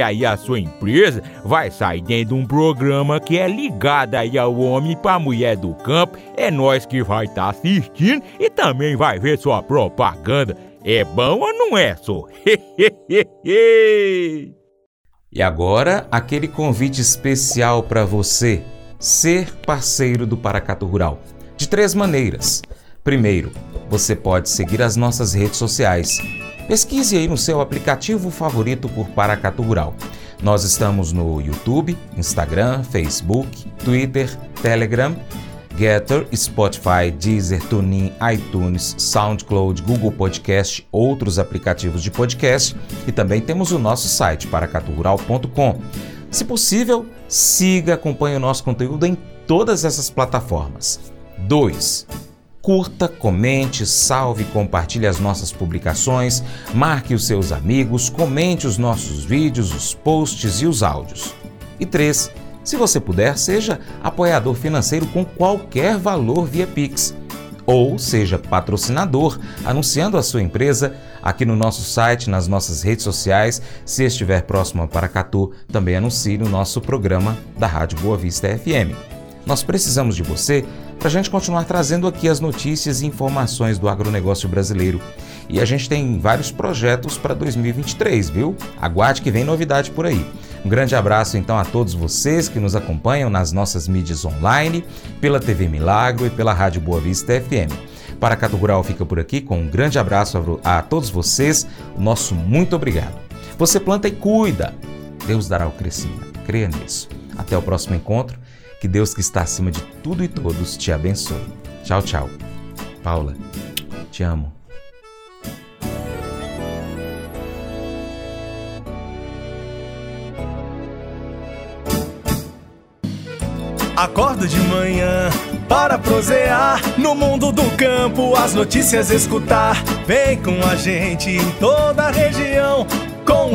aí a sua empresa vai sair dentro de um programa que é ligado aí ao homem para a mulher do campo. É nós que vai estar assistindo e também vai ver sua propaganda. É bom ou não é, senhor? E agora, aquele convite especial para você. Ser parceiro do Paracatu Rural. De três maneiras. Primeiro, você pode seguir as nossas redes sociais. Pesquise aí no seu aplicativo favorito por Paracatu Rural. Nós estamos no YouTube, Instagram, Facebook, Twitter, Telegram, Getter, Spotify, Deezer, TuneIn, iTunes, SoundCloud, Google Podcast, outros aplicativos de podcast e também temos o nosso site, paracaturural.com. Se possível, siga, acompanhe o nosso conteúdo em todas essas plataformas. 2. Curta, comente, salve, compartilhe as nossas publicações, marque os seus amigos, comente os nossos vídeos, os posts e os áudios. E 3. Se você puder, seja apoiador financeiro com qualquer valor via Pix. ou seja patrocinador, anunciando a sua empresa aqui no nosso site, nas nossas redes sociais. Se estiver próximo a Paracatu, também anuncie no nosso programa da Rádio Boa Vista FM. Nós precisamos de você para a gente continuar trazendo aqui as notícias e informações do agronegócio brasileiro. E a gente tem vários projetos para 2023, viu? Aguarde que vem novidade por aí. Um grande abraço então a todos vocês que nos acompanham nas nossas mídias online, pela TV Milagro e pela Rádio Boa Vista FM. Paracatu Rural fica por aqui com um grande abraço a todos vocês, o nosso muito obrigado. Você planta e cuida, Deus dará o crescimento, creia nisso. Até o próximo encontro, que Deus que está acima de tudo e todos te abençoe. Tchau, tchau. Paula, te amo. Acordo de manhã para prosear, no mundo do campo as notícias escutar. Vem com a gente em toda a região, com